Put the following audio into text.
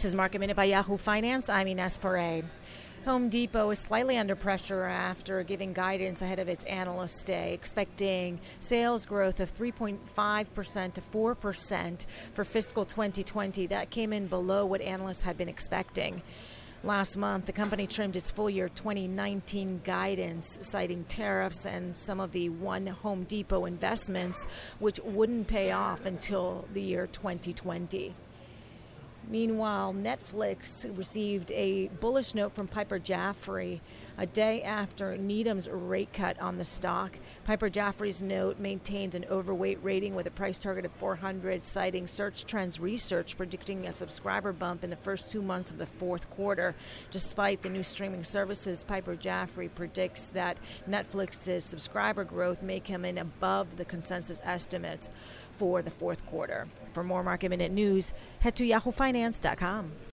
This is Market Minute by Yahoo Finance. I'm Ines Perret. Home Depot is slightly under pressure after giving guidance ahead of its Analyst Day, expecting sales growth of 3.5% to 4% for fiscal 2020. That came in below what analysts had been expecting. Last month, the company trimmed its full year 2019 guidance, citing tariffs and some of the one Home Depot investments, which wouldn't pay off until the year 2020. Meanwhile, Netflix received a bullish note from Piper Jaffray a day after Needham's rate cut on the stock. Piper Jaffray's note maintains an overweight rating with a price target of 400, citing Search Trends Research predicting a subscriber bump in the first 2 months of the fourth quarter. Despite the new streaming services, Piper Jaffray predicts that Netflix's subscriber growth may come in above the consensus estimates for the fourth quarter. For more Market Minute news, head to yahoofinance.com.